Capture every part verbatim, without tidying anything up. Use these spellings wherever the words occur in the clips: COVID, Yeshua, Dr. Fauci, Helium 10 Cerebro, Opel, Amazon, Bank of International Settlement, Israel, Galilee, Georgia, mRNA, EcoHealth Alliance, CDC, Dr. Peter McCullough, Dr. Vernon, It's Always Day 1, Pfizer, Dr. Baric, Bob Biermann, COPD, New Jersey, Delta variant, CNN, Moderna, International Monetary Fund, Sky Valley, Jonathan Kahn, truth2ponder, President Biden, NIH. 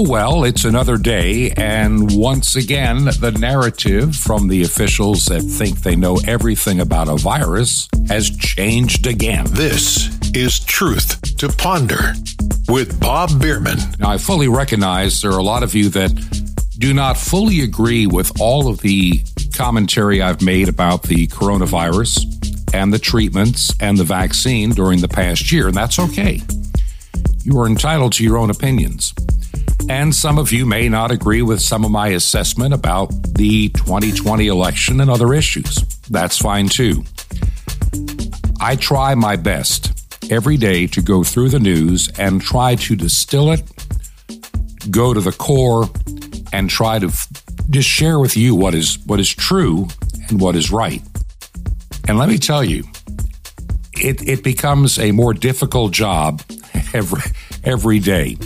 Oh, well, it's another day, and once again, the narrative from the officials that think they know everything about a virus has changed again. This is Truth to Ponder with Bob Biermann. Now, I fully recognize there are a lot of you that do not fully agree with all of the commentary I've made about the coronavirus and the treatments and the vaccine during the past year, and that's okay. You are entitled to your own opinions. And some of you may not agree with some of my assessment about the twenty twenty election and other issues. That's fine, too. I try my best every day to go through the news and try to distill it, go to the core, and try to f- just share with you what is what is true and what is right. And let me tell you, it, it becomes a more difficult job every every day,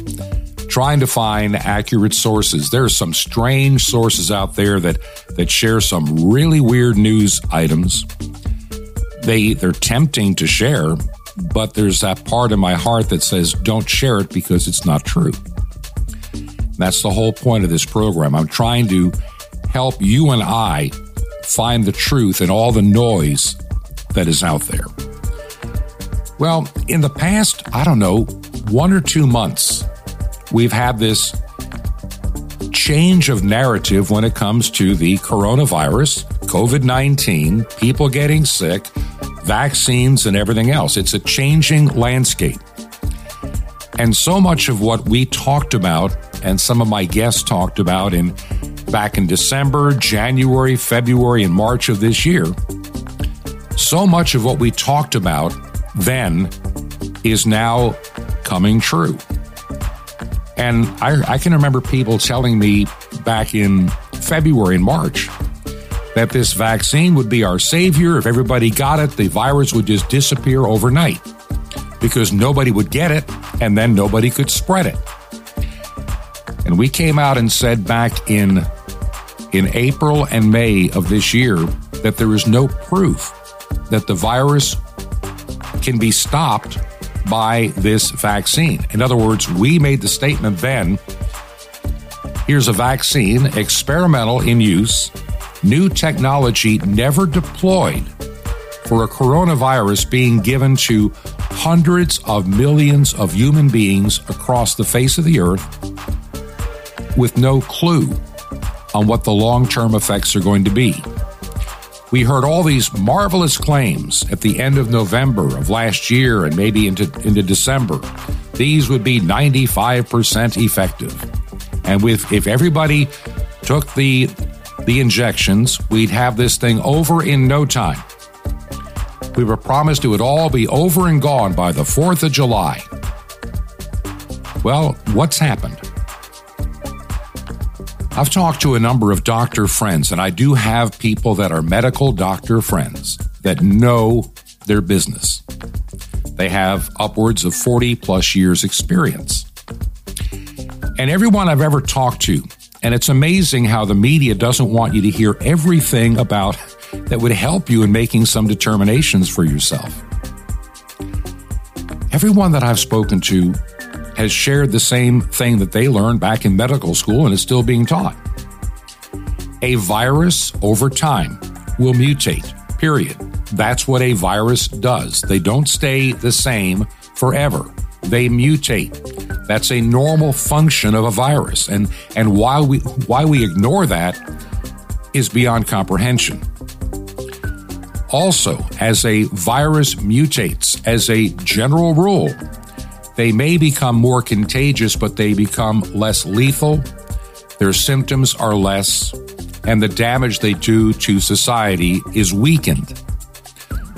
trying to find accurate sources. There are some strange sources out there that, that share some really weird news items. They, they're tempting to share, but there's that part in my heart that says, don't share it because it's not true. That's the whole point of this program. I'm trying to help you and I find the truth in all the noise that is out there. Well, in the past, I don't know, one or two months, we've had this change of narrative when it comes to the coronavirus, covid nineteen, people getting sick, vaccines, and everything else. It's a changing landscape. And so much of what we talked about and some of my guests talked about in back in December, January, February, and March of this year, so much of what we talked about then is now coming true. And I, I can remember people telling me back in February and March that this vaccine would be our savior. If everybody got it, the virus would just disappear overnight because nobody would get it and then nobody could spread it. And we came out and said back in, in April and May of this year that there is no proof that the virus can be stopped by this vaccine. In other words, we made the statement then, here's a vaccine, experimental in use, new technology never deployed for a coronavirus being given to hundreds of millions of human beings across the face of the earth with no clue on what the long-term effects are going to be. We heard all these marvelous claims at the end of November of last year and maybe into, into December. These would be ninety-five percent effective. And with, if everybody took the, the injections, we'd have this thing over in no time. We were promised it would all be over and gone by the fourth of July. Well, what's happened? I've talked to a number of doctor friends, and I do have people that are medical doctor friends that know their business. They have upwards of forty plus years experience. And everyone I've ever talked to, and it's amazing how the media doesn't want you to hear everything about that would help you in making some determinations for yourself. Everyone that I've spoken to has shared the same thing that they learned back in medical school and is still being taught. A virus over time will mutate, period. That's what a virus does. They don't stay the same forever. They mutate. That's a normal function of a virus. And, and why we, why we ignore that is beyond comprehension. Also, as a virus mutates, as a general rule, they may become more contagious, but they become less lethal. Their symptoms are less, and the damage they do to society is weakened.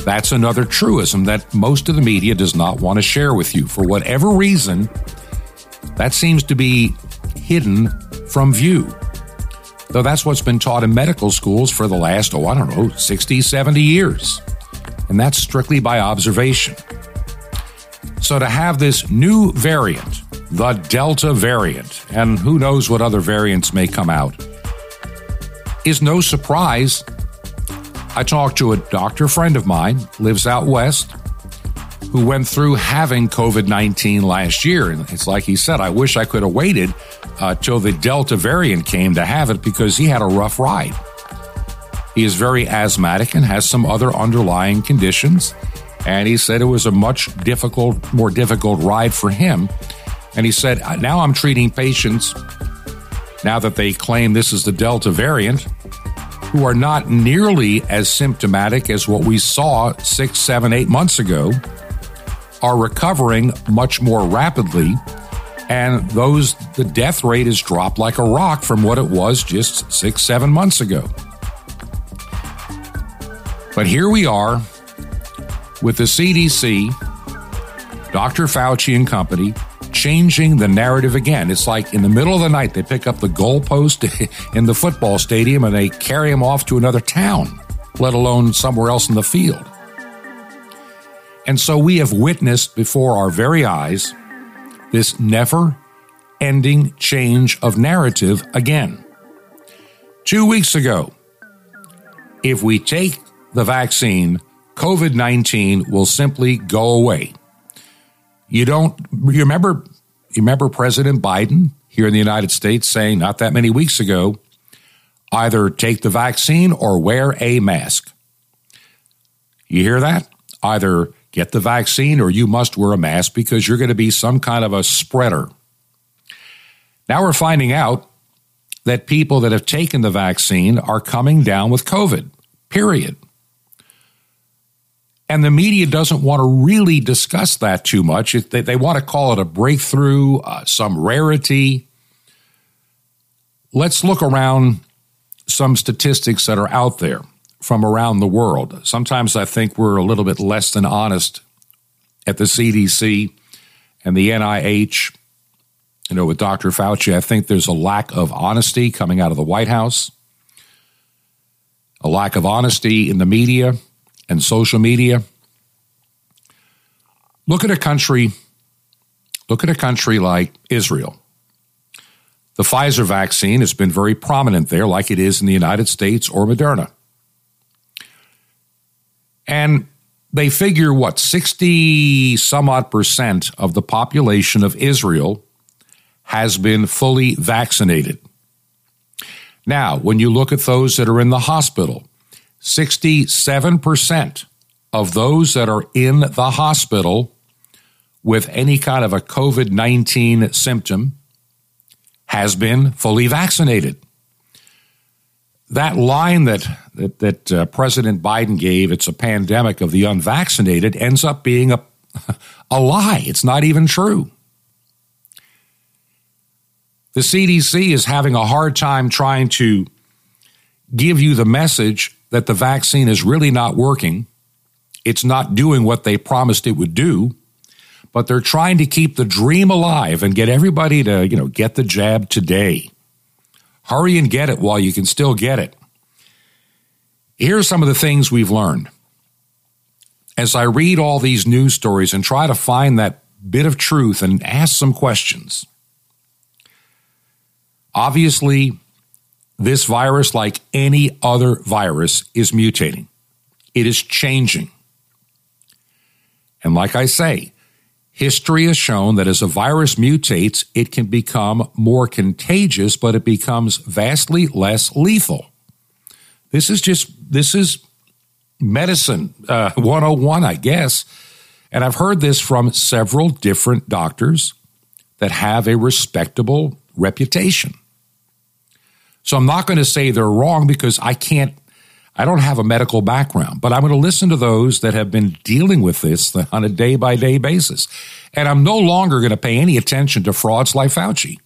That's another truism that most of the media does not want to share with you. For whatever reason, that seems to be hidden from view. Though that's what's been taught in medical schools for the last, oh, I don't know, sixty, seventy years. And that's strictly by observation. So to have this new variant, the Delta variant, and who knows what other variants may come out, is no surprise. I talked to a doctor friend of mine, lives out west, who went through having COVID nineteen last year. And it's like he said, I wish I could have waited uh, till the Delta variant came to have it, because he had a rough ride. He is very asthmatic and has some other underlying conditions. And he said it was a much difficult, more difficult ride for him. And he said, now I'm treating patients, now that they claim this is the Delta variant, who are not nearly as symptomatic as what we saw six, seven, eight months ago, are recovering much more rapidly. And those, the death rate has dropped like a rock from what it was just six, seven months ago. But here we are with the C D C, Doctor Fauci and company, changing the narrative again. It's like in the middle of the night, they pick up the goalpost in the football stadium and they carry him off to another town, let alone somewhere else in the field. And so we have witnessed before our very eyes this never-ending change of narrative again. Two weeks ago, if we take the vaccine, COVID nineteen will simply go away. You don't, you remember, you remember President Biden here in the United States saying not that many weeks ago, either take the vaccine or wear a mask. You hear that? Either get the vaccine or you must wear a mask because you're going to be some kind of a spreader. Now we're finding out that people that have taken the vaccine are coming down with COVID, period. And the media doesn't want to really discuss that too much. They, they want to call it a breakthrough, uh, some rarity. Let's look around some statistics that are out there from around the world. Sometimes I think we're a little bit less than honest at the C D C and the N I H. You know, with Doctor Fauci, I think there's a lack of honesty coming out of the White House, a lack of honesty in the media and social media. Look at a country, look at a country like Israel. The Pfizer vaccine has been very prominent there, like it is in the United States, or Moderna. And they figure, what, sixty some odd percent of the population of Israel has been fully vaccinated. Now, when you look at those that are in the hospital, sixty-seven percent of those that are in the hospital with any kind of a COVID nineteen symptom has been fully vaccinated. That line that that, that uh, President Biden gave, it's a pandemic of the unvaccinated, ends up being a, a lie. It's not even true. The C D C is having a hard time trying to give you the message that the vaccine is really not working. It's not doing what they promised it would do, but they're trying to keep the dream alive and get everybody to, you know, get the jab today. Hurry and get it while you can still get it. Here are some of the things we've learned. As I read all these news stories and try to find that bit of truth and ask some questions, obviously, this virus, like any other virus, is mutating. It is changing. And like I say, history has shown that as a virus mutates, it can become more contagious, but it becomes vastly less lethal. This is just, this is medicine uh, one oh one, I guess. And I've heard this from several different doctors that have a respectable reputation. So I'm not going to say they're wrong because I can't, I don't have a medical background, but I'm going to listen to those that have been dealing with this on a day-by-day basis. And I'm no longer going to pay any attention to frauds like Fauci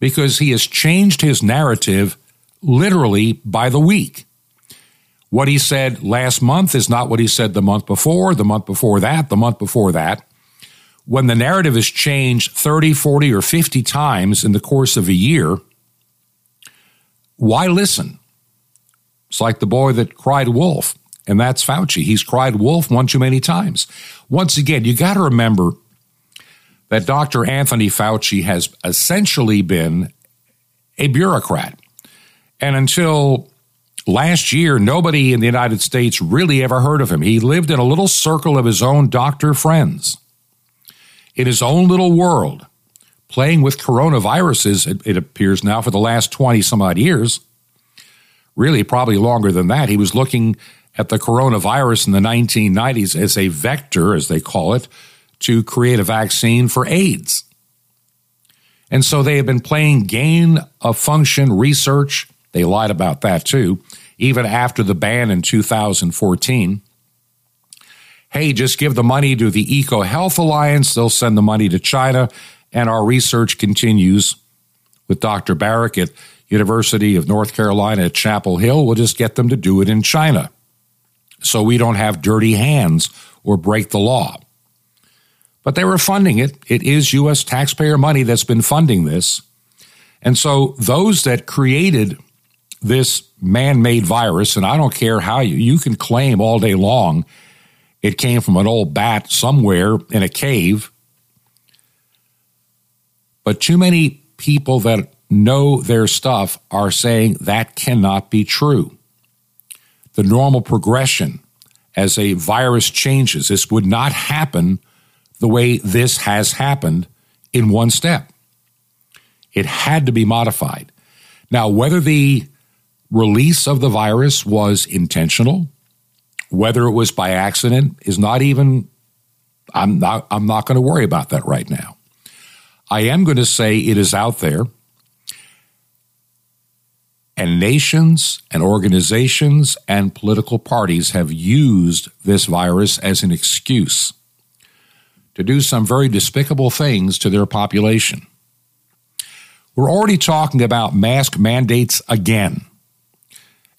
because he has changed his narrative literally by the week. What he said last month is not what he said the month before, the month before that, the month before that. When the narrative is changed thirty, forty, or fifty times in the course of a year, why listen? It's like the boy that cried wolf, and that's Fauci. He's cried wolf one too many times. Once again, you got to remember that Doctor Anthony Fauci has essentially been a bureaucrat. And until Last year, nobody in the United States really ever heard of him. He lived in a little circle of his own doctor friends, in his own little world, playing with coronaviruses, it, it appears now, for the last twenty some odd years. Really, probably longer than that. He was looking at the coronavirus in the nineteen nineties as a vector, as they call it, to create a vaccine for AIDS. And so they have been playing gain-of-function research. They lied about that, too, even after the ban in two thousand fourteen. Hey, just give the money to the EcoHealth Alliance. They'll send the money to China. And our research continues with Doctor Baric at University of North Carolina at Chapel Hill. We'll just get them to do it in China so we don't have dirty hands or break the law. But they were funding it. It is U S taxpayer money that's been funding this. And so those that created this man-made virus, and I don't care how you, you can claim all day long it came from an old bat somewhere in a cave, but too many people that know their stuff are saying that cannot be true. The normal progression as a virus changes, this would not happen the way this has happened in one step. It had to be modified. Now, whether the release of the virus was intentional, whether it was by accident, is not even, I'm not, I'm not going to worry about that right now. I am going to say it is out there, and nations and organizations and political parties have used this virus as an excuse to do some very despicable things to their population. We're already talking about mask mandates again.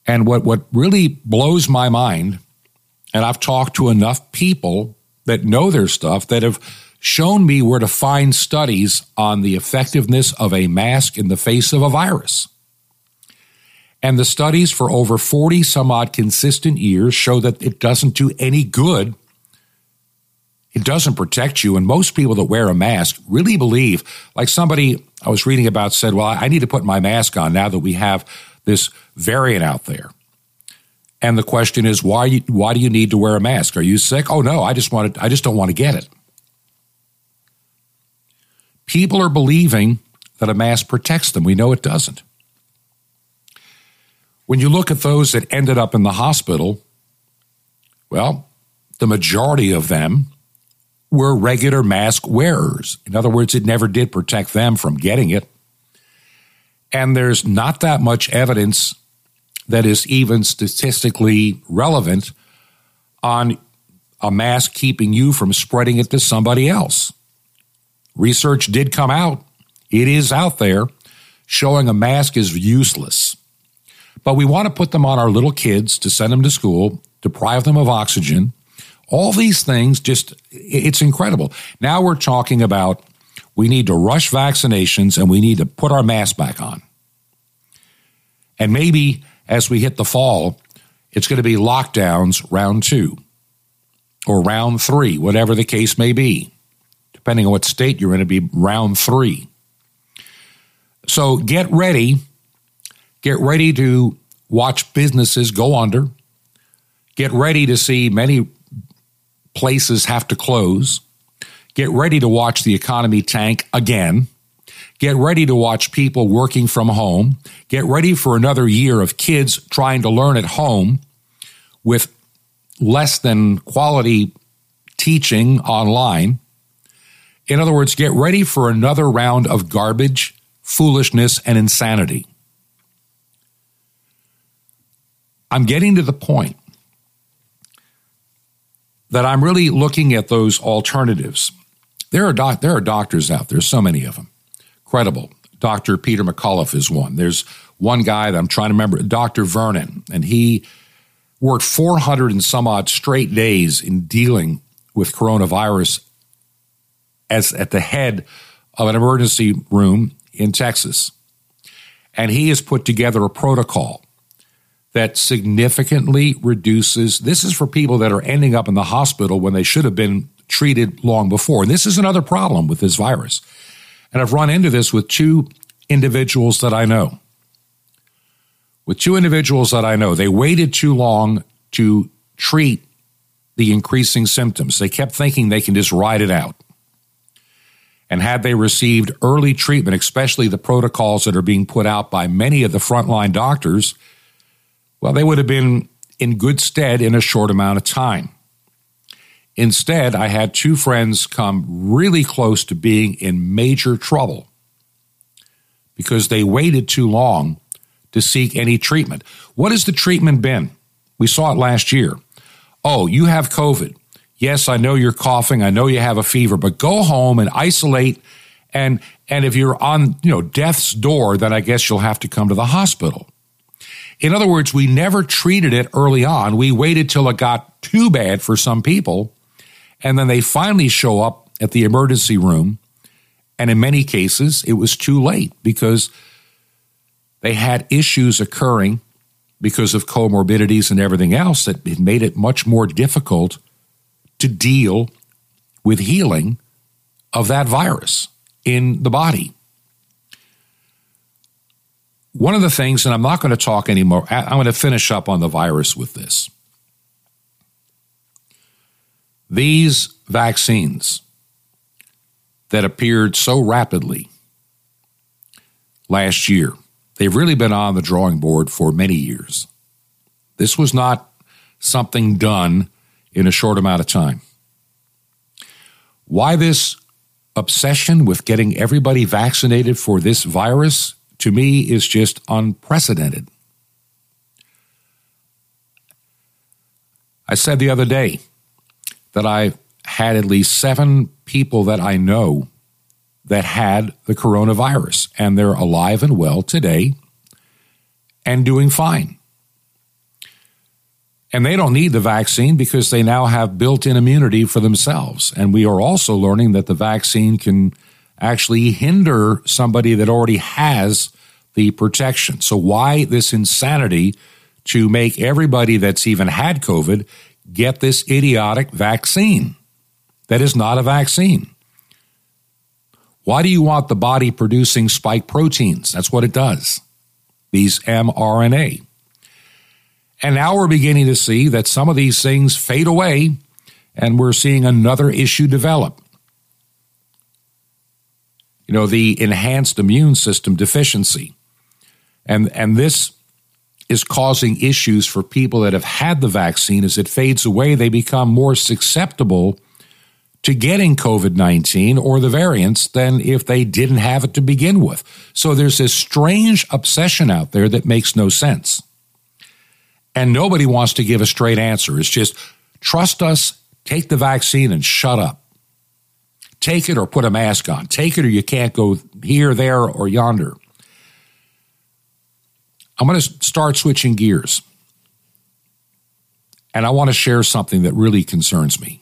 And what, what really blows my mind, and I've talked to enough people that know their stuff that have shown me where to find studies on the effectiveness of a mask in the face of a virus. And the studies for over forty some odd consistent years show that it doesn't do any good. It doesn't protect you. And most people that wear a mask really believe, like somebody I was reading about said, well, I need to put my mask on now that we have this variant out there. And the question is, why, you, why do you need to wear a mask? Are you sick? Oh, no, I just want to, I just don't want to get it. People are believing that a mask protects them. We know it doesn't. When you look at those that ended up in the hospital, well, the majority of them were regular mask wearers. In other words, it never did protect them from getting it. And there's not that much evidence that is even statistically relevant on a mask keeping you from spreading it to somebody else. Research did come out. It is out there showing a mask is useless. But we want to put them on our little kids to send them to school, deprive them of oxygen. All these things, just, it's incredible. Now we're talking about we need to rush vaccinations and we need to put our masks back on. And maybe as we hit the fall, it's going to be lockdowns round two or round three, whatever the case may be. Depending on what state you're in, it'd be round three. So get ready. Get ready to watch businesses go under. Get ready to see many places have to close. Get ready to watch the economy tank again. Get ready to watch people working from home. Get ready for another year of kids trying to learn at home with less than quality teaching online. In other words, get ready for another round of garbage, foolishness, and insanity. I'm getting to the point that I'm really looking at those alternatives. There are doc- there are doctors out there, so many of them, credible. Doctor Peter McCullough is one. There's one guy that I'm trying to remember, Doctor Vernon, and he worked four hundred and some odd straight days in dealing with coronavirus as at the head of an emergency room in Texas. And he has put together a protocol that significantly reduces, this is for people that are ending up in the hospital when they should have been treated long before. And this is another problem with this virus. And I've run into this with two individuals that I know. with two individuals that I know. They waited too long to treat the increasing symptoms. They kept thinking they can just ride it out. And had they received early treatment, especially the protocols that are being put out by many of the frontline doctors, well, they would have been in good stead in a short amount of time. Instead, I had two friends come really close to being in major trouble because they waited too long to seek any treatment. What has the treatment been? We saw it last year. Oh, you have COVID. Yes, I know you're coughing. I know you have a fever, but go home and isolate. And and if you're on, you know, death's door, then I guess you'll have to come to the hospital. In other words, we never treated it early on. We waited till it got too bad for some people, and then they finally show up at the emergency room. And in many cases, it was too late because they had issues occurring because of comorbidities and everything else that it made it much more difficult to deal with healing of that virus in the body. One of the things, and I'm not going to talk anymore, I'm going to finish up on the virus with this. These vaccines that appeared so rapidly last year, they've really been on the drawing board for many years. This was not something done in a short amount of time. Why this obsession with getting everybody vaccinated for this virus, to me, is just unprecedented. I said the other day that I had at least seven people that I know that had the coronavirus, and they're alive and well today and doing fine. And they don't need the vaccine because they now have built-in immunity for themselves. And we are also learning that the vaccine can actually hinder somebody that already has the protection. So why this insanity to make everybody that's even had COVID get this idiotic vaccine that is not a vaccine? Why do you want the body producing spike proteins? That's what it does, these mRNA. And now we're beginning to see that some of these things fade away, and we're seeing another issue develop. You know, the enhanced immune system deficiency. And, and this is causing issues for people that have had the vaccine. As it fades away, they become more susceptible to getting COVID nineteen or the variants than if they didn't have it to begin with. So there's this strange obsession out there that makes no sense. And nobody wants to give a straight answer. It's just, trust us, take the vaccine and shut up. Take it or put a mask on. Take it or you can't go here, there, or yonder. I'm going to start switching gears. And I want to share something that really concerns me.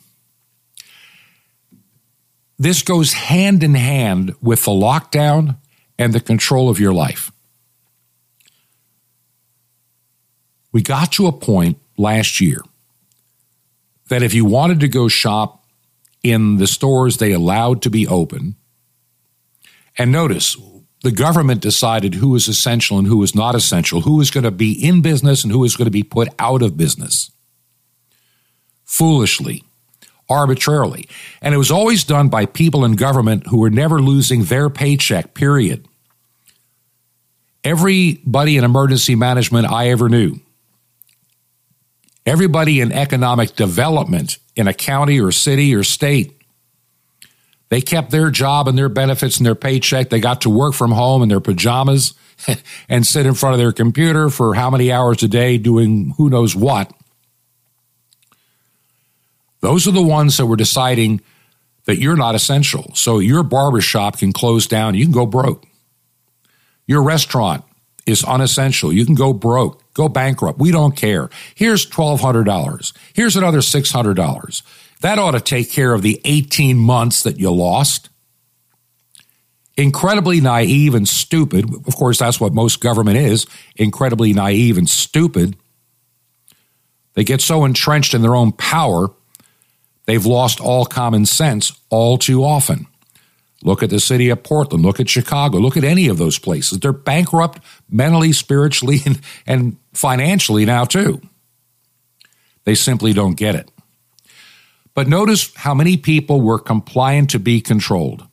This goes hand in hand with the lockdown and the control of your life. We got to a point last year that if you wanted to go shop in the stores they allowed to be open, and notice the government decided who is essential and who is not essential, who is going to be in business and who is going to be put out of business, foolishly, arbitrarily. And it was always done by people in government who were never losing their paycheck, period. Everybody in emergency management I ever knew, everybody in economic development in a county or city or state, they kept their job and their benefits and their paycheck. They got to work from home in their pajamas and sit in front of their computer for how many hours a day doing who knows what. Those are the ones that were deciding that you're not essential. So your barbershop can close down. You can go broke. Your restaurant is unessential. You can go broke. Go bankrupt. We don't care. Here's twelve hundred dollars. Here's another six hundred dollars. That ought to take care of the eighteen months that you lost. Incredibly naive and stupid. Of course, that's what most government is, incredibly naive and stupid. They get so entrenched in their own power, they've lost all common sense all too often. Look at the city of Portland. Look at Chicago. Look at any of those places. They're bankrupt mentally, spiritually, and, and financially now too. They simply don't get it. But notice how many people were compliant to be controlled.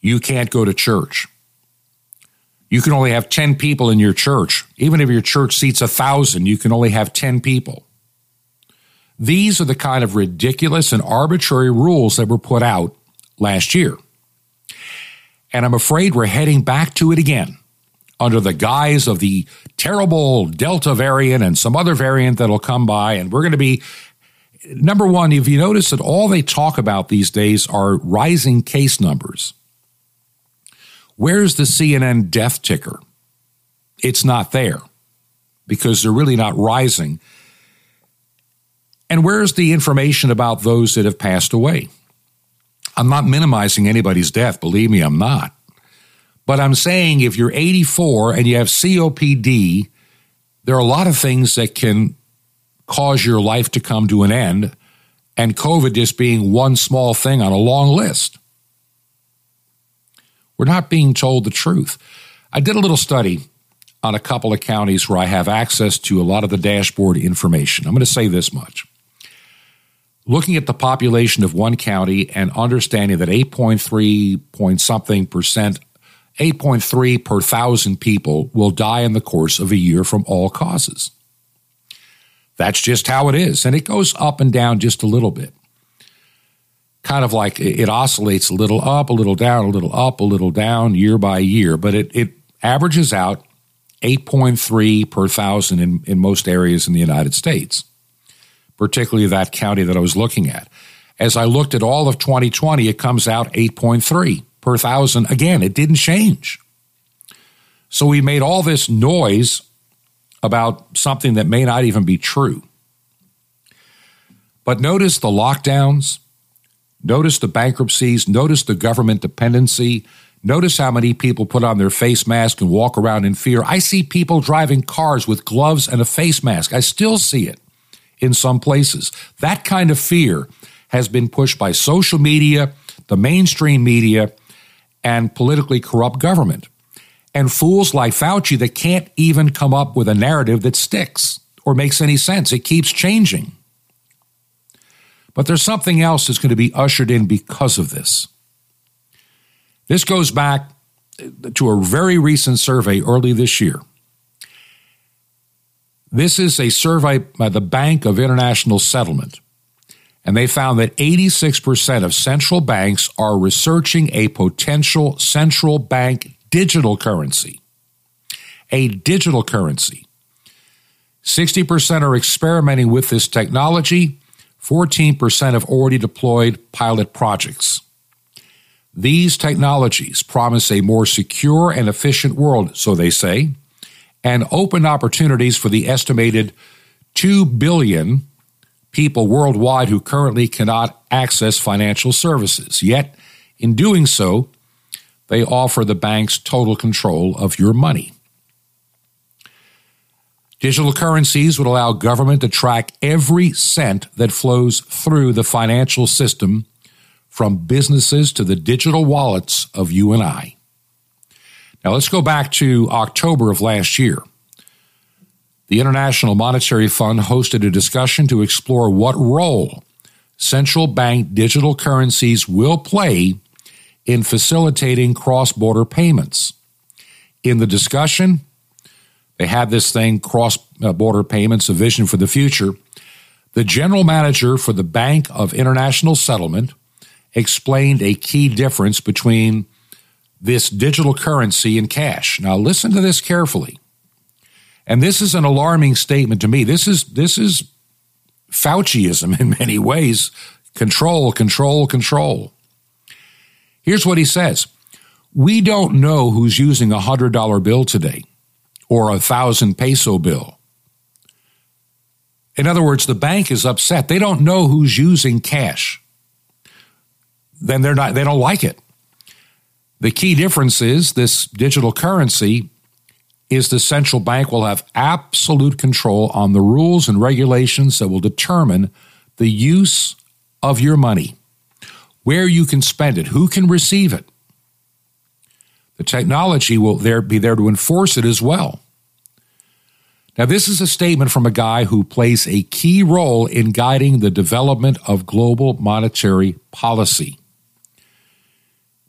You can't go to church. You can only have ten people in your church. Even if your church seats one thousand, you can only have ten people. These are the kind of ridiculous and arbitrary rules that were put out last year. And I'm afraid we're heading back to it again under the guise of the terrible Delta variant and some other variant that'll come by, and we're going to be... Number one, if you notice that all they talk about these days are rising case numbers. Where's the C N N death ticker? It's not there because they're really not rising. And where's the information about those that have passed away? I'm not minimizing anybody's death. Believe me, I'm not. But I'm saying if you're eighty-four and you have C O P D, there are a lot of things that can cause your life to come to an end, and COVID just being one small thing on a long list. We're not being told the truth. I did a little study on a couple of counties where I have access to a lot of the dashboard information. I'm going to say this much. Looking at the population of one county and understanding that eight point three point something percent, eight point three per thousand people will die in the course of a year from all causes. That's just how it is. And it goes up and down just a little bit. Kind of like it oscillates a little up, a little down, a little up, a little down year by year. But it, it averages out eight point three per thousand in, in most areas in the United States, particularly that county that I was looking at. As I looked at all of twenty twenty, it comes out eight point three per thousand. Again, it didn't change. So we made all this noise about something that may not even be true. But notice the lockdowns, notice the bankruptcies, notice the government dependency, notice how many people put on their face mask and walk around in fear. I see people driving cars with gloves and a face mask. I still see it in some places. That kind of fear has been pushed by social media, the mainstream media, and politically corrupt government. And fools like Fauci that can't even come up with a narrative that sticks or makes any sense. It keeps changing. But there's something else that's going to be ushered in because of this. This goes back to a very recent survey early this year. This is a survey by the Bank of International Settlement. And they found that eighty-six percent of central banks are researching a potential central bank digital currency, a digital currency. sixty percent are experimenting with this technology. fourteen percent have already deployed pilot projects. These technologies promise a more secure and efficient world, so they say, and open opportunities for the estimated two billion people worldwide who currently cannot access financial services. Yet, in doing so, they offer the banks total control of your money. Digital currencies would allow government to track every cent that flows through the financial system, from businesses to the digital wallets of you and I. Now let's go back to October of last year. The International Monetary Fund hosted a discussion to explore what role central bank digital currencies will play in facilitating cross-border payments. In the discussion, they had this thing, cross-border payments, a vision for the future. The general manager for the Bank of International Settlement explained a key difference between this digital currency and cash. Now listen to this carefully. And this is an alarming statement to me. This is, this is Fauciism in many ways. Control, control, control. Here's what he says. We don't know who's using a one hundred dollar bill today or a one thousand peso bill. In other words, the bank is upset. They don't know who's using cash. Then they're not, they don't like it. The key difference is this digital currency is the central bank will have absolute control on the rules and regulations that will determine the use of your money. where you can spend it, who can receive it. The technology will there be there to enforce it as well. Now, this is a statement from a guy who plays a key role in guiding the development of global monetary policy.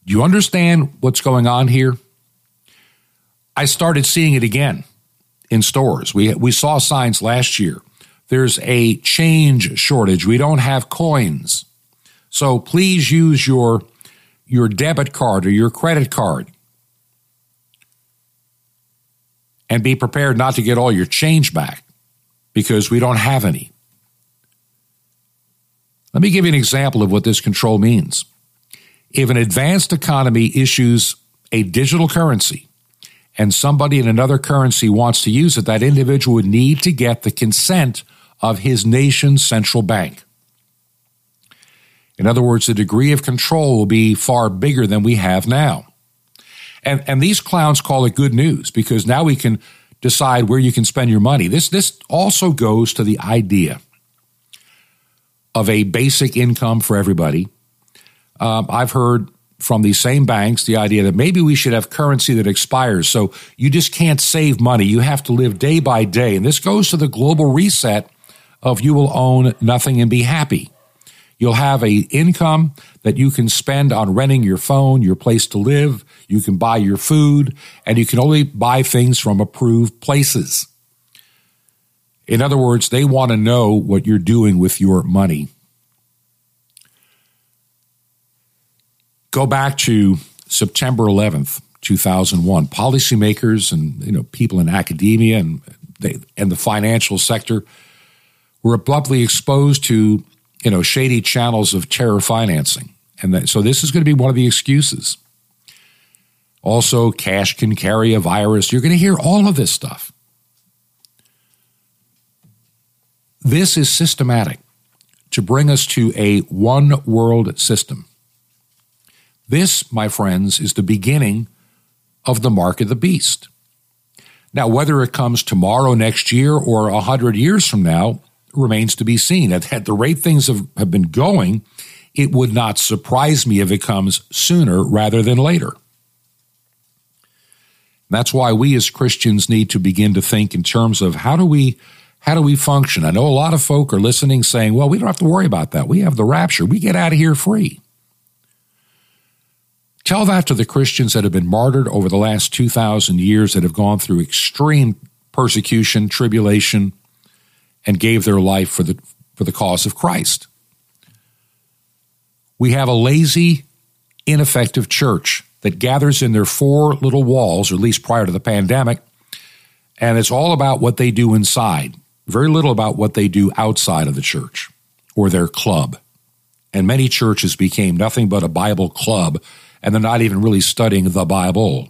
Do you understand what's going on here? I started seeing it again in stores. We we saw signs last year. There's a change shortage. We don't have coins. So please use your, your debit card or your credit card. And be prepared not to get all your change back because we don't have any. Let me give you an example of what this control means. If an advanced economy issues a digital currency and somebody in another currency wants to use it, that individual would need to get the consent of his nation's central bank. In other words, the degree of control will be far bigger than we have now. And and these clowns call it good news because now we can decide where you can spend your money. This this also goes to the idea of a basic income for everybody. Um, I've heard from these same banks the idea that maybe we should have currency that expires. So you just can't save money. You have to live day by day. And this goes to the global reset of you will own nothing and be happy. You'll have an income that you can spend on renting your phone, your place to live. You can buy your food, and you can only buy things from approved places. In other words, they want to know what you're doing with your money. Go back to September eleventh, two thousand one. Policymakers and you know people in academia and, they, and the financial sector were abruptly exposed to you know, shady channels of terror financing. And that, so this is going to be one of the excuses. Also, cash can carry a virus. You're going to hear all of this stuff. This is systematic to bring us to a one-world system. This, my friends, is the beginning of the mark of the beast. Now, whether it comes tomorrow, next year, or one hundred years from now, remains to be seen. At, at the rate things have, have been going, it would not surprise me if it comes sooner rather than later. And that's why we as Christians need to begin to think in terms of how do we how do we function? I know a lot of folk are listening saying, well, we don't have to worry about that. We have the rapture. We get out of here free. Tell that to the Christians that have been martyred over the last two thousand years that have gone through extreme persecution, tribulation, and gave their life for the for the cause of Christ. We have a lazy, ineffective church that gathers in their four little walls, or at least prior to the pandemic, and it's all about what they do inside, very little about what they do outside of the church or their club. And many churches became nothing but a Bible club, and they're not even really studying the Bible.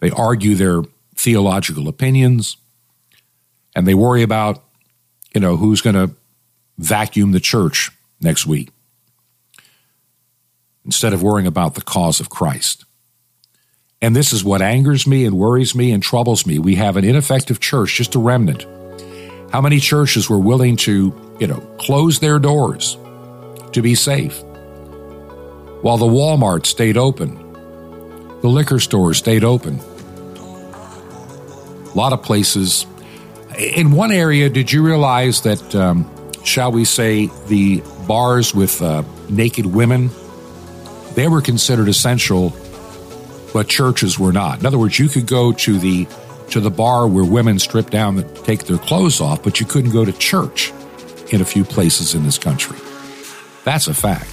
They argue their theological opinions, and they worry about, you know, who's going to vacuum the church next week instead of worrying about the cause of Christ. And this is what angers me and worries me and troubles me. We have an ineffective church, just a remnant. How many churches were willing to, you know, close their doors to be safe? While the Walmart stayed open, the liquor stores stayed open. A lot of places. In one area, did you realize that, um, shall we say, the bars with uh, naked women, they were considered essential, but churches were not. In other words, you could go to the to the bar where women strip down and take their clothes off, but you couldn't go to church in a few places in this country. That's a fact.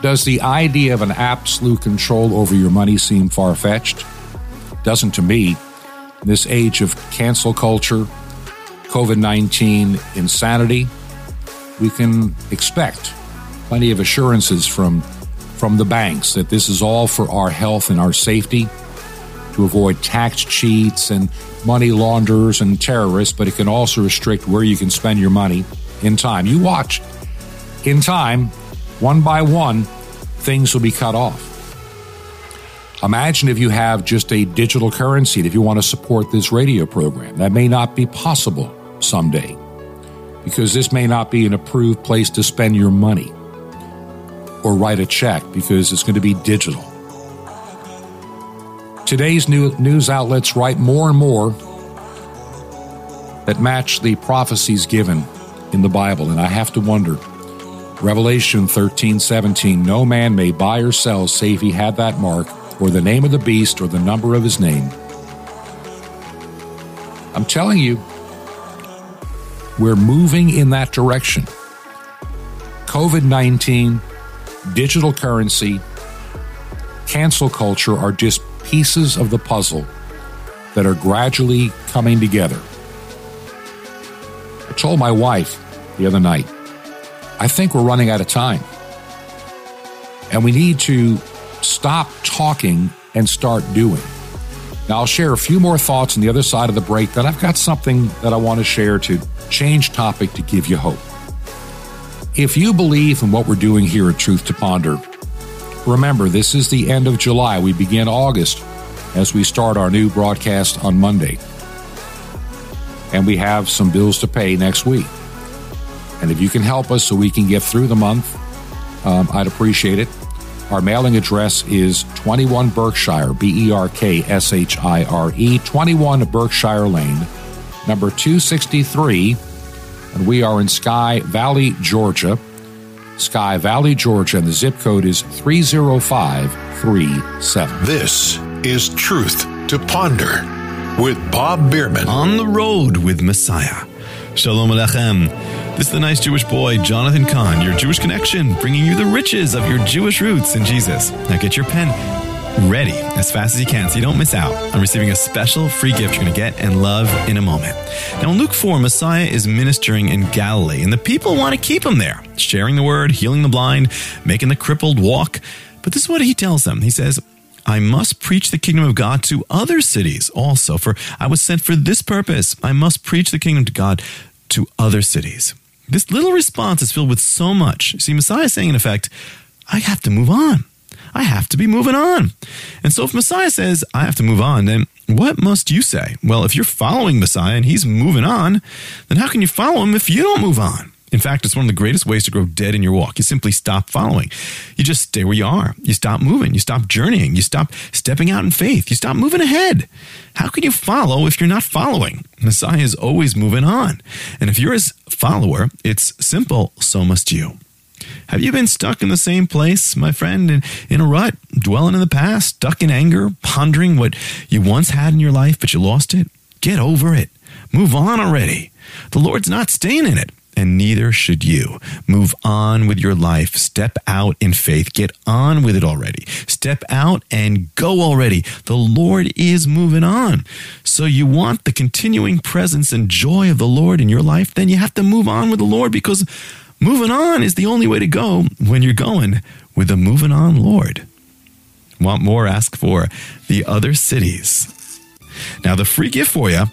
Does the idea of an absolute control over your money seem far-fetched? Doesn't to me. In this age of cancel culture, COVID nineteen insanity, we can expect plenty of assurances from, from the banks that this is all for our health and our safety, to avoid tax cheats and money launderers and terrorists, but it can also restrict where you can spend your money in time. You watch. In time, one by one, things will be cut off. Imagine if you have just a digital currency, if you want to support this radio program. That may not be possible someday. because this may not be an approved place to spend your money or write a check because it's going to be digital. Today's new news outlets write more and more that match the prophecies given in the Bible. And I have to wonder, Revelation thirteen seventeen, no man may buy or sell save he had that mark or the name of the beast or the number of his name. I'm telling you, we're moving in that direction. COVID nineteen, digital currency, cancel culture are just pieces of the puzzle that are gradually coming together. I told my wife the other night, I think we're running out of time. And we need to stop talking and start doing. Now, I'll share a few more thoughts on the other side of the break, then I've got something that I want to share to change topic to give you hope. If you believe in what we're doing here at Truth to Ponder, remember, this is the end of July. We begin August as we start our new broadcast on Monday. And we have some bills to pay next week. And if you can help us so we can get through the month, um, I'd appreciate it. Our mailing address is twenty-one Berkshire, B E R K S H I R E, twenty-one Berkshire Lane, number two sixty-three, and we are in Sky Valley, Georgia. Sky Valley, Georgia, and the zip code is three oh five three seven. This is Truth to Ponder with Bob Biermann. On the road with Messiah. Shalom Aleichem. This is the nice Jewish boy, Jonathan Kahn, your Jewish connection, bringing you the riches of your Jewish roots in Jesus. Now get your pen ready as fast as you can so you don't miss out on receiving a special free gift you're going to get and love in a moment. Now in Luke four, Messiah is ministering in Galilee, and the people want to keep him there, sharing the word, healing the blind, making the crippled walk. But this is what he tells them. He says, I must preach the kingdom of God to other cities also, for I was sent for this purpose. I must preach the kingdom of God to other cities. This little response is filled with so much. See, Messiah is saying, in effect, I have to move on. I have to be moving on. And so if Messiah says, I have to move on, then what must you say? Well, if you're following Messiah and he's moving on, then how can you follow him if you don't move on? In fact, it's one of the greatest ways to grow dead in your walk. You simply stop following. You just stay where you are. You stop moving. You stop journeying. You stop stepping out in faith. You stop moving ahead. How can you follow if you're not following? Messiah is always moving on. And if you're his follower, it's simple, so must you. Have you been stuck in the same place, my friend, in, in a rut, dwelling in the past, stuck in anger, pondering what you once had in your life, but you lost it? Get over it. Move on already. The Lord's not staying in it, and neither should you. Move on with your life. Step out in faith. Get on with it already. Step out and go already. The Lord is moving on. So you want the continuing presence and joy of the Lord in your life, then you have to move on with the Lord, because moving on is the only way to go when you're going with the moving on Lord. Want more? Ask for the other cities. Now, the free gift for you,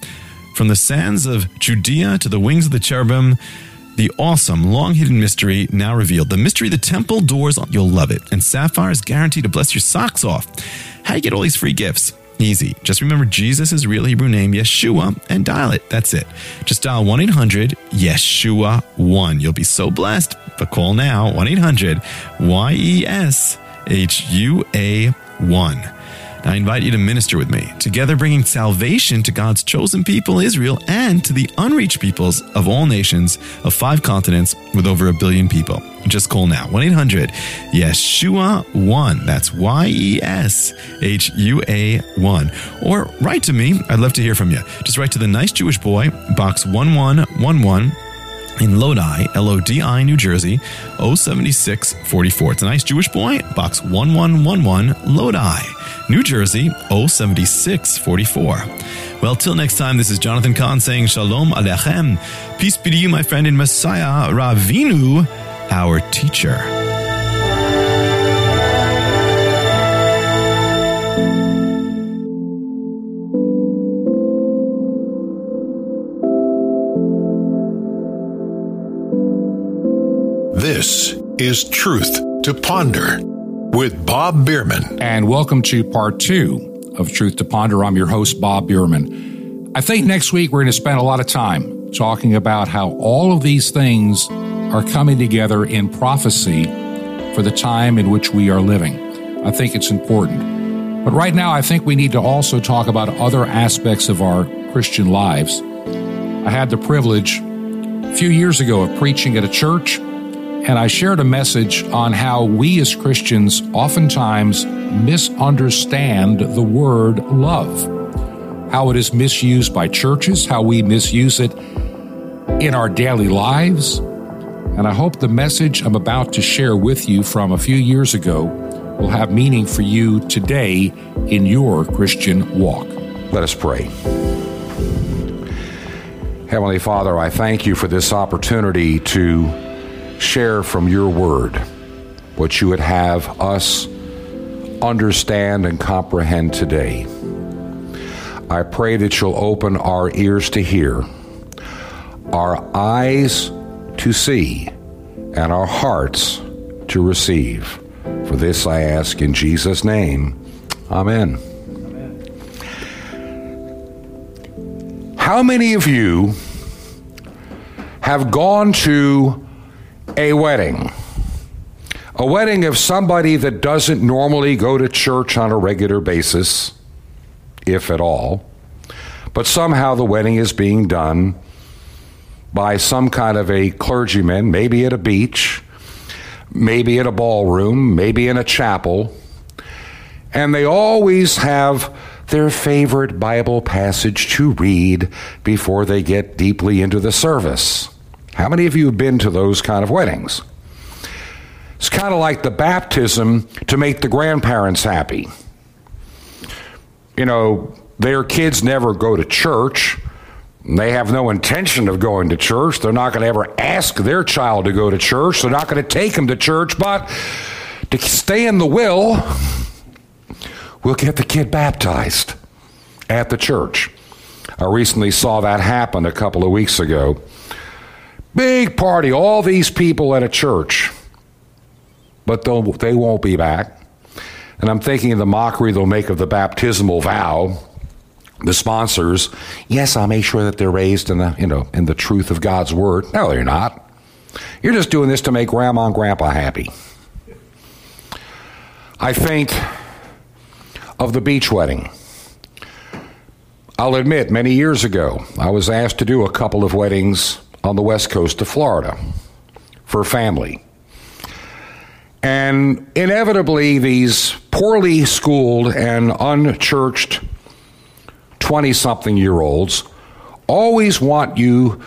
from the sands of Judea to the wings of the cherubim, the awesome, long-hidden mystery now revealed. The mystery of the temple doors, you'll love it. And Sapphire is guaranteed to bless your socks off. How do you get all these free gifts? Easy. Just remember Jesus' real Hebrew name, Yeshua, and dial it. That's it. Just dial one eight hundred Yeshua one. You'll be so blessed. But call now, one eight hundred Y E S H U A one. I invite you to minister with me, together bringing salvation to God's chosen people, Israel, and to the unreached peoples of all nations of five continents with over a billion people. Just call now, one eight hundred Yeshua one. That's Y E S H U A one. Or write to me. I'd love to hear from you. Just write to the nice Jewish boy, Box one one one one. In Lodi, L O D I, New Jersey, oh seven six four four. It's a nice Jewish boy, Box one one one one, Lodi, New Jersey, oh seven six four four. Well, till next time, this is Jonathan Kahn saying Shalom Aleichem. Peace be to you, my friend, in Messiah Ravinu, our teacher. This is Truth to Ponder with Bob Biermann. And welcome to part two of Truth to Ponder. I'm your host, Bob Biermann. I think next week we're going to spend a lot of time talking about how all of these things are coming together in prophecy for the time in which we are living. I think it's important. But right now, I think we need to also talk about other aspects of our Christian lives. I had the privilege a few years ago of preaching at a church, and I shared a message on how we as Christians oftentimes misunderstand the word love, how it is misused by churches, how we misuse it in our daily lives. And I hope the message I'm about to share with you from a few years ago will have meaning for you today in your Christian walk. Let us pray. Heavenly Father, I thank you for this opportunity to share from your word what you would have us understand and comprehend today. I pray that you'll open our ears to hear, our eyes to see, and our hearts to receive. For this I ask in Jesus' name. Amen. Amen. How many of you have gone to A wedding, a wedding of somebody that doesn't normally go to church on a regular basis, if at all, but somehow the wedding is being done by some kind of a clergyman, maybe at a beach, maybe at a ballroom, maybe in a chapel, and they always have their favorite Bible passage to read before they get deeply into the service. How many of you have been to those kind of weddings? It's kind of like the baptism to make the grandparents happy. You know, their kids never go to church. They have no intention of going to church. They're not going to ever ask their child to go to church. They're not going to take them to church. But to stay in the will, we'll get the kid baptized at the church. I recently saw that happen a couple of weeks ago. Big party, all these people at a church, but they won't be back. And I'm thinking of the mockery they'll make of the baptismal vow. The sponsors, yes, I'll make sure that they're raised in the, you know, in the truth of God's word. No, they're not. You're just doing this to make grandma and grandpa happy. I think of the beach wedding. I'll admit, many years ago, I was asked to do a couple of weddings on the west coast of Florida for family. And inevitably, these poorly schooled and unchurched twenty-something-year-olds always want you,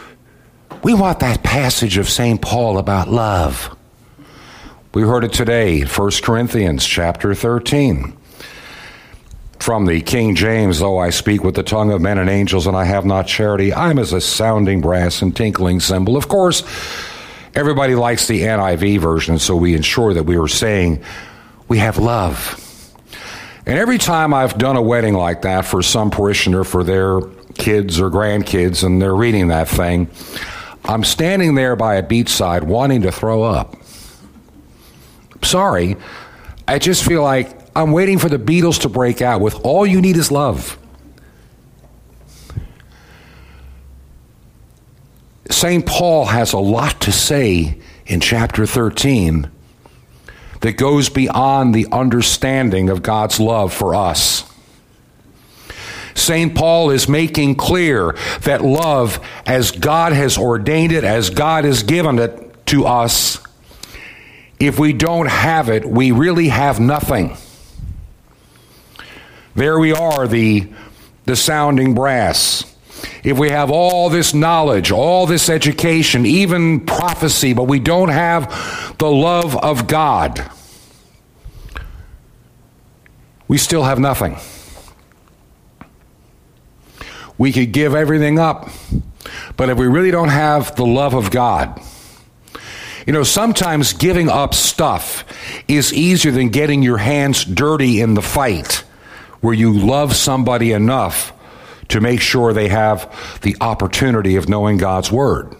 we want that passage of Saint Paul about love. We heard it today, First Corinthians chapter thirteen. From the King James, though I speak with the tongue of men and angels, and I have not charity, I am as a sounding brass and tinkling cymbal. Of course, everybody likes the N I V version, so we ensure that we are saying we have love. And every time I've done a wedding like that for some parishioner, for their kids or grandkids, and they're reading that thing, I'm standing there by a beachside wanting to throw up. Sorry, I just feel like I'm waiting for the Beatles to break out with All You Need Is Love. Saint Paul has a lot to say in chapter thirteen that goes beyond the understanding of God's love for us. Saint Paul is making clear that love, as God has ordained it, as God has given it to us, if we don't have it, we really have nothing. There we are, the, the sounding brass. If we have all this knowledge, all this education, even prophecy, but we don't have the love of God, we still have nothing. We could give everything up, but if we really don't have the love of God, you know, sometimes giving up stuff is easier than getting your hands dirty in the fight, where you love somebody enough to make sure they have the opportunity of knowing God's word.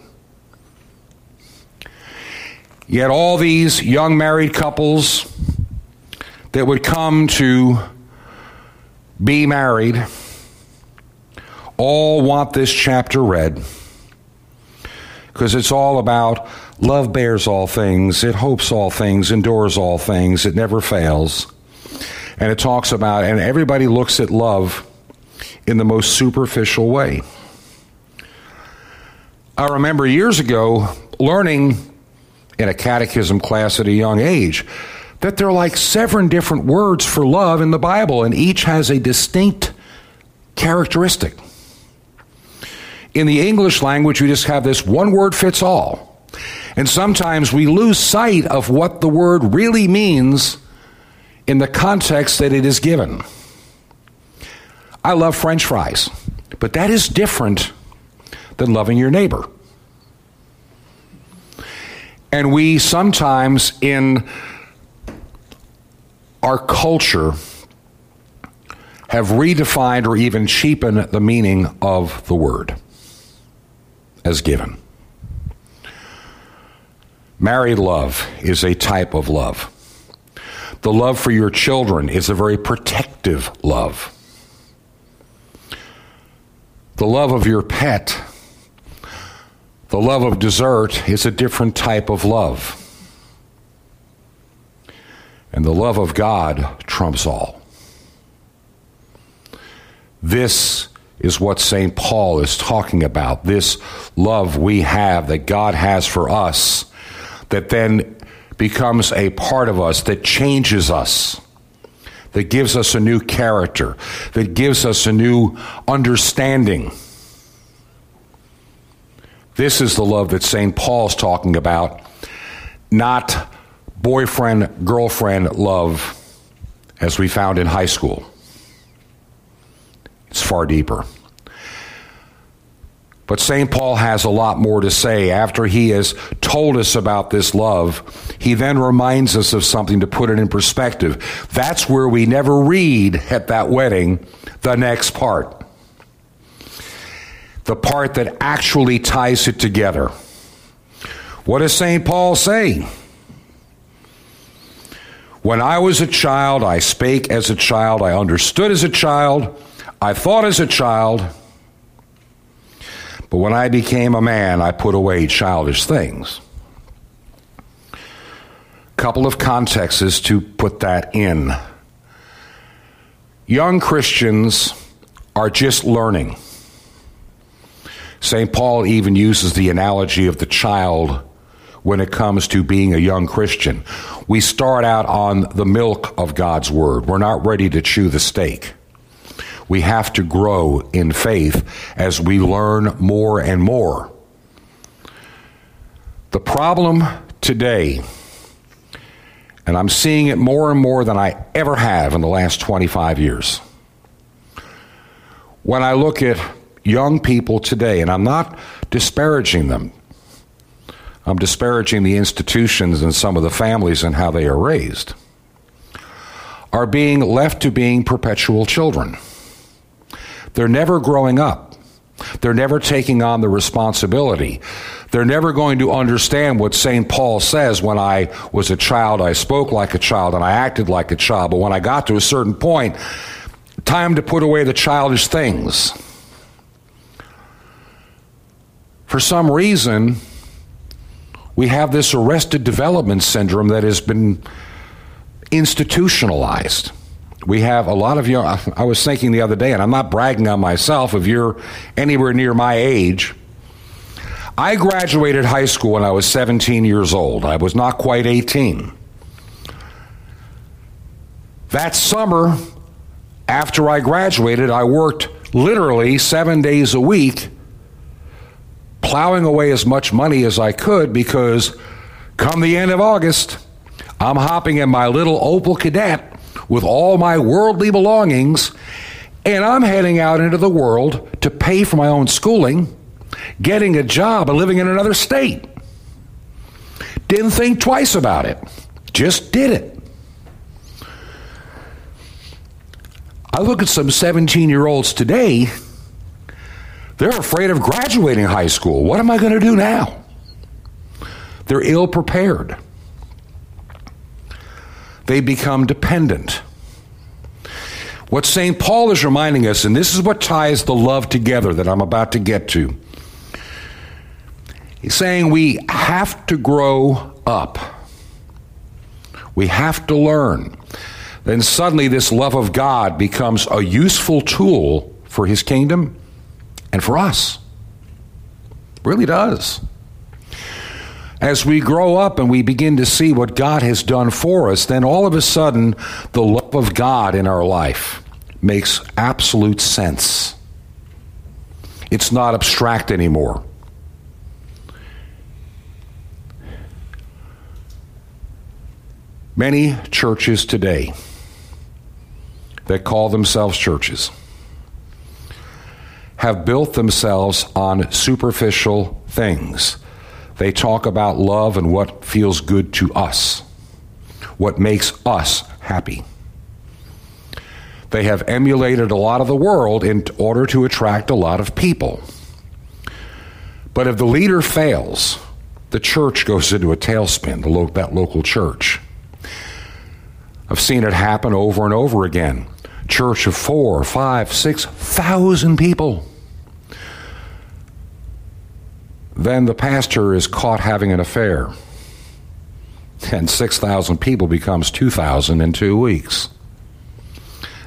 Yet all these young married couples that would come to be married all want this chapter read because it's all about love bears all things, it hopes all things, endures all things, it never fails. And it talks about, and everybody looks at love in the most superficial way. I remember years ago learning in a catechism class at a young age that there are like seven different words for love in the Bible, and each has a distinct characteristic. In the English language, we just have this one word fits all. And sometimes we lose sight of what the word really means in the context that it is given. I love French fries, but that is different than loving your neighbor. And we sometimes in our culture have redefined or even cheapened the meaning of the word as given. Married love is a type of love. The love for your children is a very protective love. The love of your pet, the love of dessert, is a different type of love. And the love of God trumps all. This is what Saint Paul is talking about, this love we have that God has for us that then becomes a part of us, that changes us, that gives us a new character, that gives us a new understanding. This is the love that Saint Paul's talking about, not boyfriend, girlfriend love as we found in high school. It's far deeper. But Saint Paul has a lot more to say. After he has told us about this love, he then reminds us of something to put it in perspective. That's where we never read at that wedding the next part, the part that actually ties it together. What does Saint Paul say? When I was a child, I spake as a child, I understood as a child, I thought as a child, but when I became a man, I put away childish things. Couple of contexts to put that in. Young Christians are just learning. Saint Paul even uses the analogy of the child when it comes to being a young Christian. We start out on the milk of God's word. We're not ready to chew the steak. We have to grow in faith as we learn more and more. The problem today, and I'm seeing it more and more than I ever have in the last twenty-five years, when I look at young people today, and I'm not disparaging them, I'm disparaging the institutions and some of the families and how they are raised, are being left to being perpetual children. They're never growing up. They're never taking on the responsibility. They're never going to understand what Saint Paul says, when I was a child, I spoke like a child and I acted like a child, but when I got to a certain point, time to put away the childish things. For some reason, we have this arrested development syndrome that has been institutionalized. We have a lot of young, I was thinking the other day, and I'm not bragging on myself, if you're anywhere near my age, I graduated high school when I was seventeen years old. I was not quite eighteen. That summer, after I graduated, I worked literally seven days a week, plowing away as much money as I could, because come the end of August, I'm hopping in my little Opel Cadet with all my worldly belongings, and I'm heading out into the world to pay for my own schooling, getting a job, and living in another state. Didn't think twice about it. Just did it. I look at some seventeen-year-olds today, they're afraid of graduating high school. What am I going to do now? They're ill-prepared. They become dependent. What Saint Paul is reminding us, and this is what ties the love together that I'm about to get to, He's saying we have to grow up. We have to learn. Then suddenly this love of God becomes a useful tool for his kingdom and for us. It really does. As we grow up and we begin to see what God has done for us, then all of a sudden the love of God in our life makes absolute sense. It's not abstract anymore. Many churches today that call themselves churches have built themselves on superficial things. They talk about love and what feels good to us, what makes us happy. They have emulated a lot of the world in order to attract a lot of people. But if the leader fails, the church goes into a tailspin, the lo- that local church. I've seen it happen over and over again. Church of four, five, six thousand people. Then the pastor is caught having an affair. And six thousand people becomes two thousand in two weeks.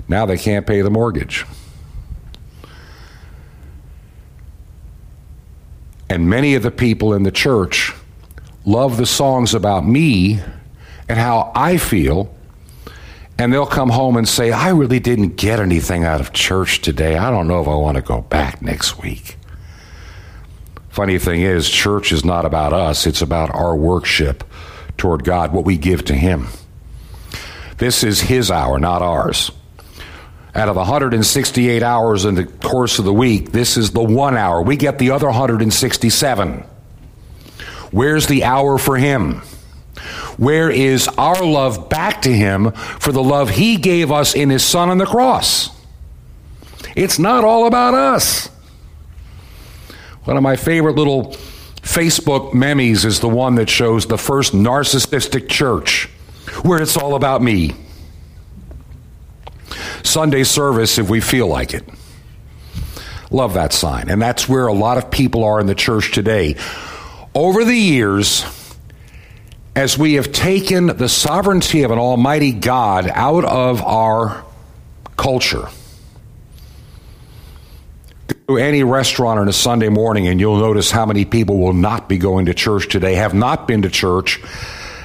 Now they can't pay the mortgage. And many of the people in the church love the songs about me and how I feel. And they'll come home and say, I really didn't get anything out of church today. I don't know if I want to go back next week. Funny thing is, church is not about us. It's about our worship toward God, what we give to him. This is his hour, not ours. Out of one hundred sixty-eight hours in the course of the week, this is the one hour. We get the other one hundred sixty-seven. Where's the hour for him? Where is our love back to him for the love he gave us in his son on the cross? It's not all about us. One of my favorite little Facebook memes is the one that shows the first narcissistic church, where it's all about me. Sunday service if we feel like it. Love that sign. And that's where a lot of people are in the church today. Over the years, as we have taken the sovereignty of an almighty God out of our culture. Go to any restaurant on a Sunday morning and you'll notice how many people will not be going to church today, have not been to church,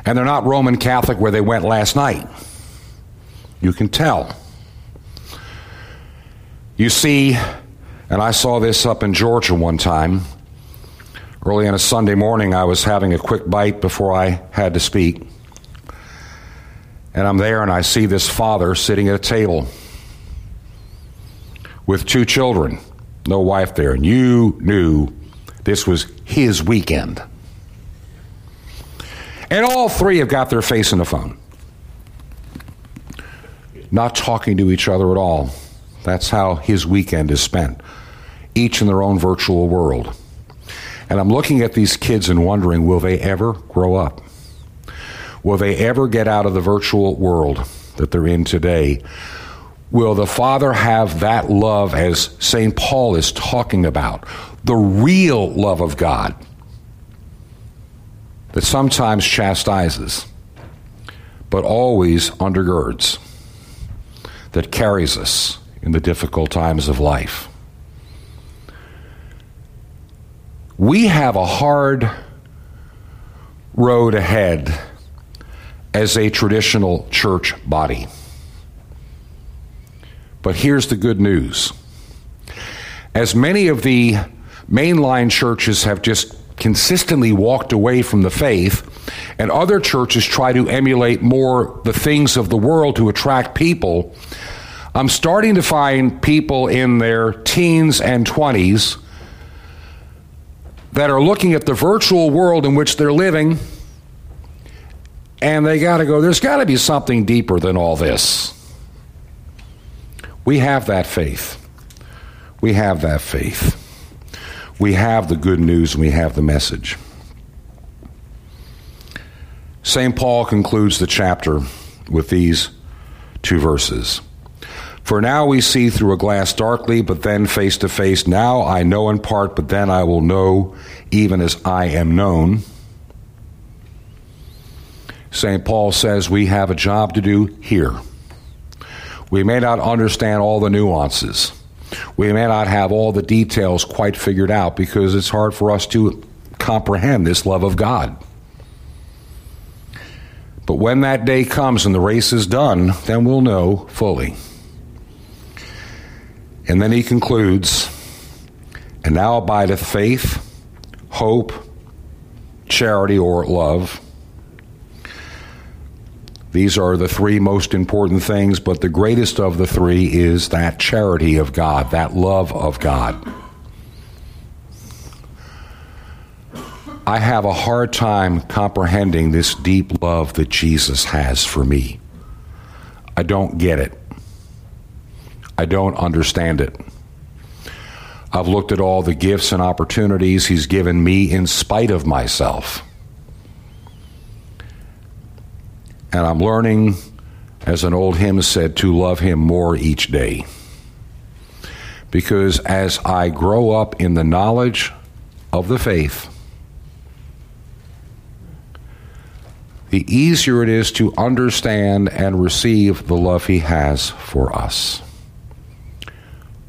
and they're not Roman Catholic where they went last night. You can tell. You see, and I saw this up in Georgia one time, early on a Sunday morning I was having a quick bite before I had to speak, and I'm there and I see this father sitting at a table with two children. No wife there, and you knew this was his weekend. And all three have got their face in the phone. Not talking to each other at all. That's how his weekend is spent. Each in their own virtual world. And I'm looking at these kids and wondering, will they ever grow up? Will they ever get out of the virtual world that they're in today? Will the Father have that love as Saint Paul is talking about? The real love of God that sometimes chastises, but always undergirds, that carries us in the difficult times of life. We have a hard road ahead as a traditional church body. But here's the good news. As many of the mainline churches have just consistently walked away from the faith, and other churches try to emulate more the things of the world to attract people, I'm starting to find people in their teens and twenties that are looking at the virtual world in which they're living, and they got to go, there's got to be something deeper than all this. We have that faith. We have that faith. We have the good news and we have the message. Saint Paul concludes the chapter with these two verses. For now we see through a glass darkly, but then face to face. Now I know in part, but then I will know even as I am known. Saint Paul says we have a job to do here. We may not understand all the nuances. We may not have all the details quite figured out because it's hard for us to comprehend this love of God. But when that day comes and the race is done, then we'll know fully. And then he concludes, and now abideth faith, hope, charity, or love. These are the three most important things, but the greatest of the three is that charity of God, that love of God. I have a hard time comprehending this deep love that Jesus has for me. I don't get it. I don't understand it. I've looked at all the gifts and opportunities he's given me in spite of myself. And I'm learning, as an old hymn said, to love him more each day. Because as I grow up in the knowledge of the faith, the easier it is to understand and receive the love he has for us.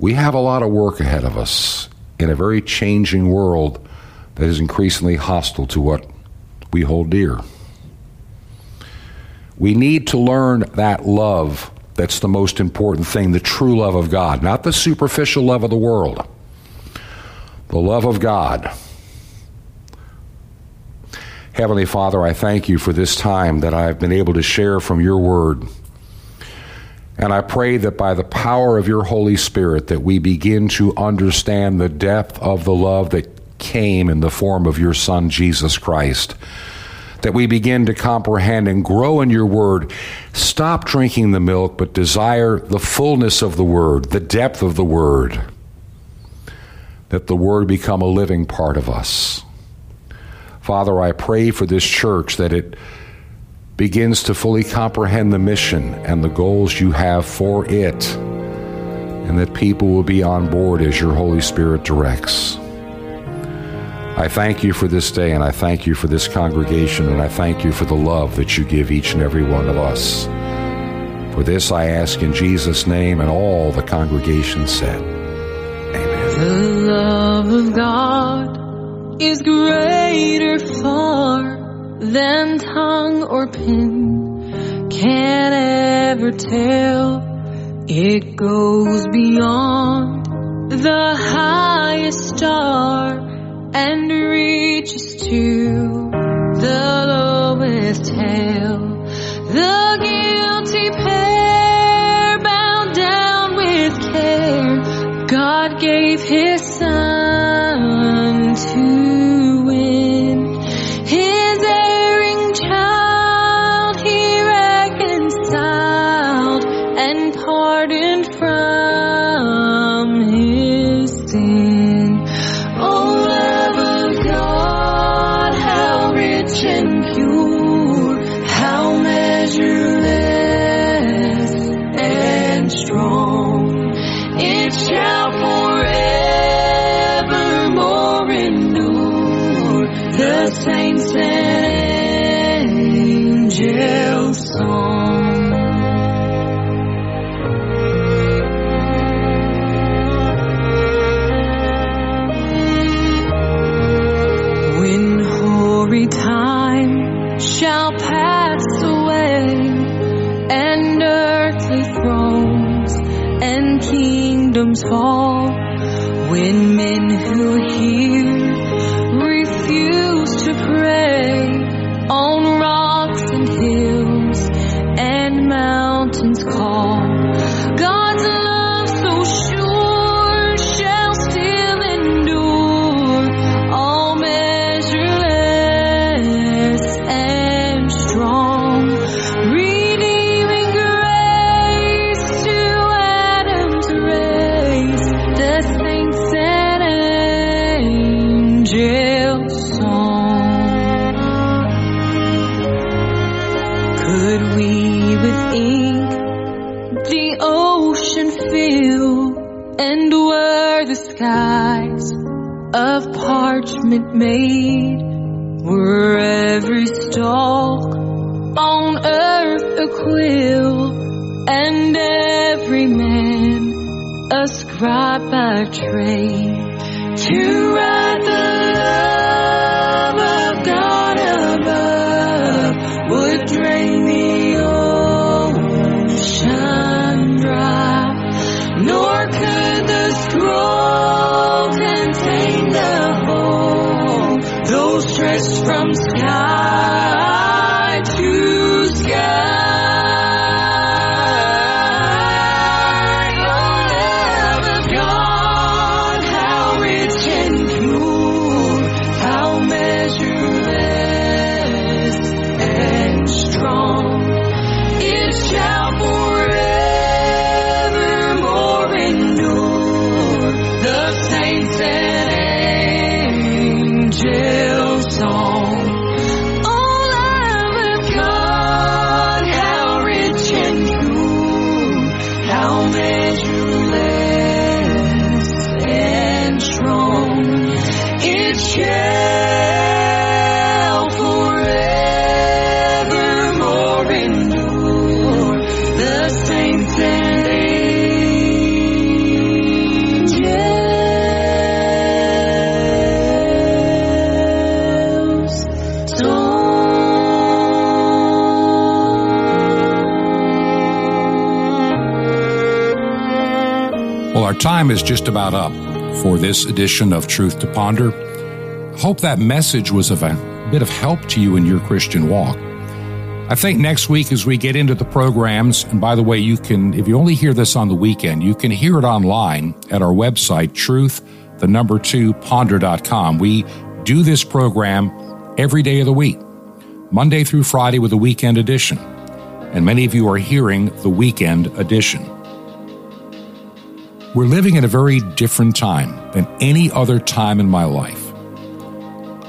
We have a lot of work ahead of us in a very changing world that is increasingly hostile to what we hold dear. We need to learn that love. That's the most important thing, the true love of God, not the superficial love of the world. The love of God. Heavenly Father, I thank you for this time that I've been able to share from your word. And I pray that by the power of your Holy Spirit that we begin to understand the depth of the love that came in the form of your Son, Jesus Christ. That we begin to comprehend and grow in your word. Stop drinking the milk, but desire the fullness of the word, the depth of the word. That the word become a living part of us. Father, I pray for this church that it begins to fully comprehend the mission and the goals you have for it, and that people will be on board as your Holy Spirit directs. I thank you for this day, and I thank you for this congregation, and I thank you for the love that you give each and every one of us. For this I ask in Jesus' name, and all the congregation said, Amen. The love of God is greater far than tongue or pen can ever tell. It goes beyond the highest star and reaches to the lowest hell. The guilty pair bound down with care, God gave his Son to win. His erring child he reconciled and pardoned from his sin. Fall when men who hear refuse to pray, on rocks and hills and mountains call. God's love so sure shall still endure, all measureless and strong. the ocean fill, and were the skies of parchment made, were every stalk on earth a quill, and every man a scribe by trade, to write the love of God above would drain the ocean dry, nor could the scroll contain the whole, though stretched from sky to sky. Our time is just about up for this edition of Truth to Ponder. Hope that message was of a bit of help to you in your Christian walk. I think next week as we get into the programs, and by the way, you can, if you only hear this on the weekend, you can hear it online at our website, truth, the number two, ponder dot com. We do this program every day of the week, Monday through Friday with a weekend edition. And many of you are hearing the weekend edition. We're living in a very different time than any other time in my life.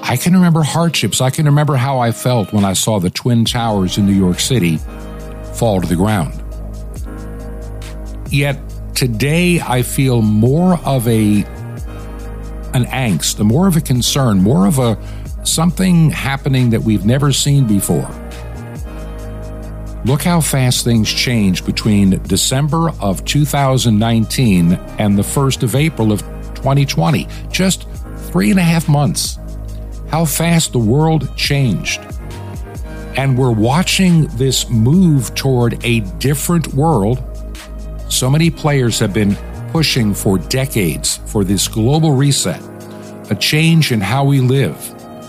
I can remember hardships. I can remember how I felt when I saw the Twin Towers in New York City fall to the ground. Yet today I feel more of a an angst, more of a concern, more of a something happening that we've never seen before. Look how fast things changed between December of two thousand nineteen and the first of April of twenty twenty. Just three and a half months. How fast the world changed. And we're watching this move toward a different world. So many players have been pushing for decades for this global reset. A change in how we live.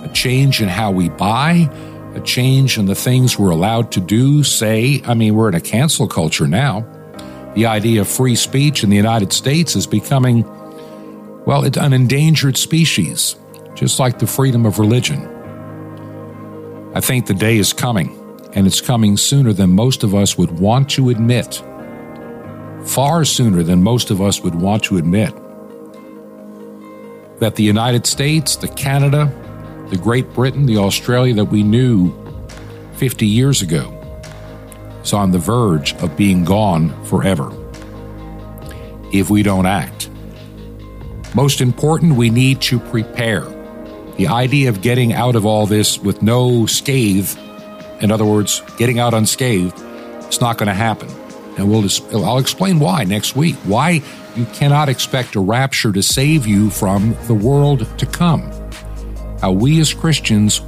A change in how we buy. A change in the things we're allowed to do, say. I mean, we're in a cancel culture now. The idea of free speech in the United States is becoming, well, it's an endangered species, just like the freedom of religion. I think the day is coming, and it's coming sooner than most of us would want to admit. Far sooner than most of us would want to admit. That the United States, the Canada, the Great Britain, the Australia that we knew fifty years ago is on the verge of being gone forever if we don't act. Most important, we need to prepare. The idea of getting out of all this with no scathe, in other words, getting out unscathed, it's not going to happen. And we'll just, I'll explain why next week, why you cannot expect a rapture to save you from the world to come. How we as Christians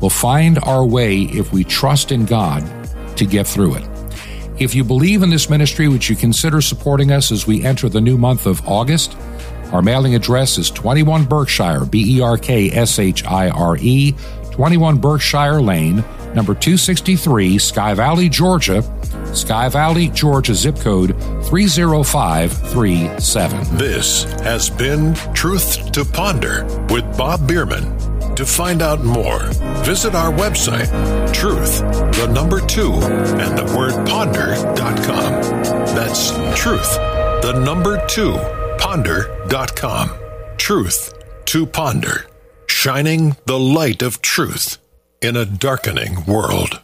will find our way if we trust in God to get through it. If you believe in this ministry, would you consider supporting us as we enter the new month of August? Our mailing address is twenty-one Berkshire, B E R K S H I R E, twenty-one Berkshire Lane, number two sixty-three, Sky Valley, Georgia, Sky Valley, Georgia, zip code three oh five three seven. This has been Truth to Ponder with Bob Biermann. To find out more, visit our website, truth, the number two, and the word ponder dot com. That's truth, the number two, ponder dot com. Truth to Ponder, shining the light of truth in a darkening world.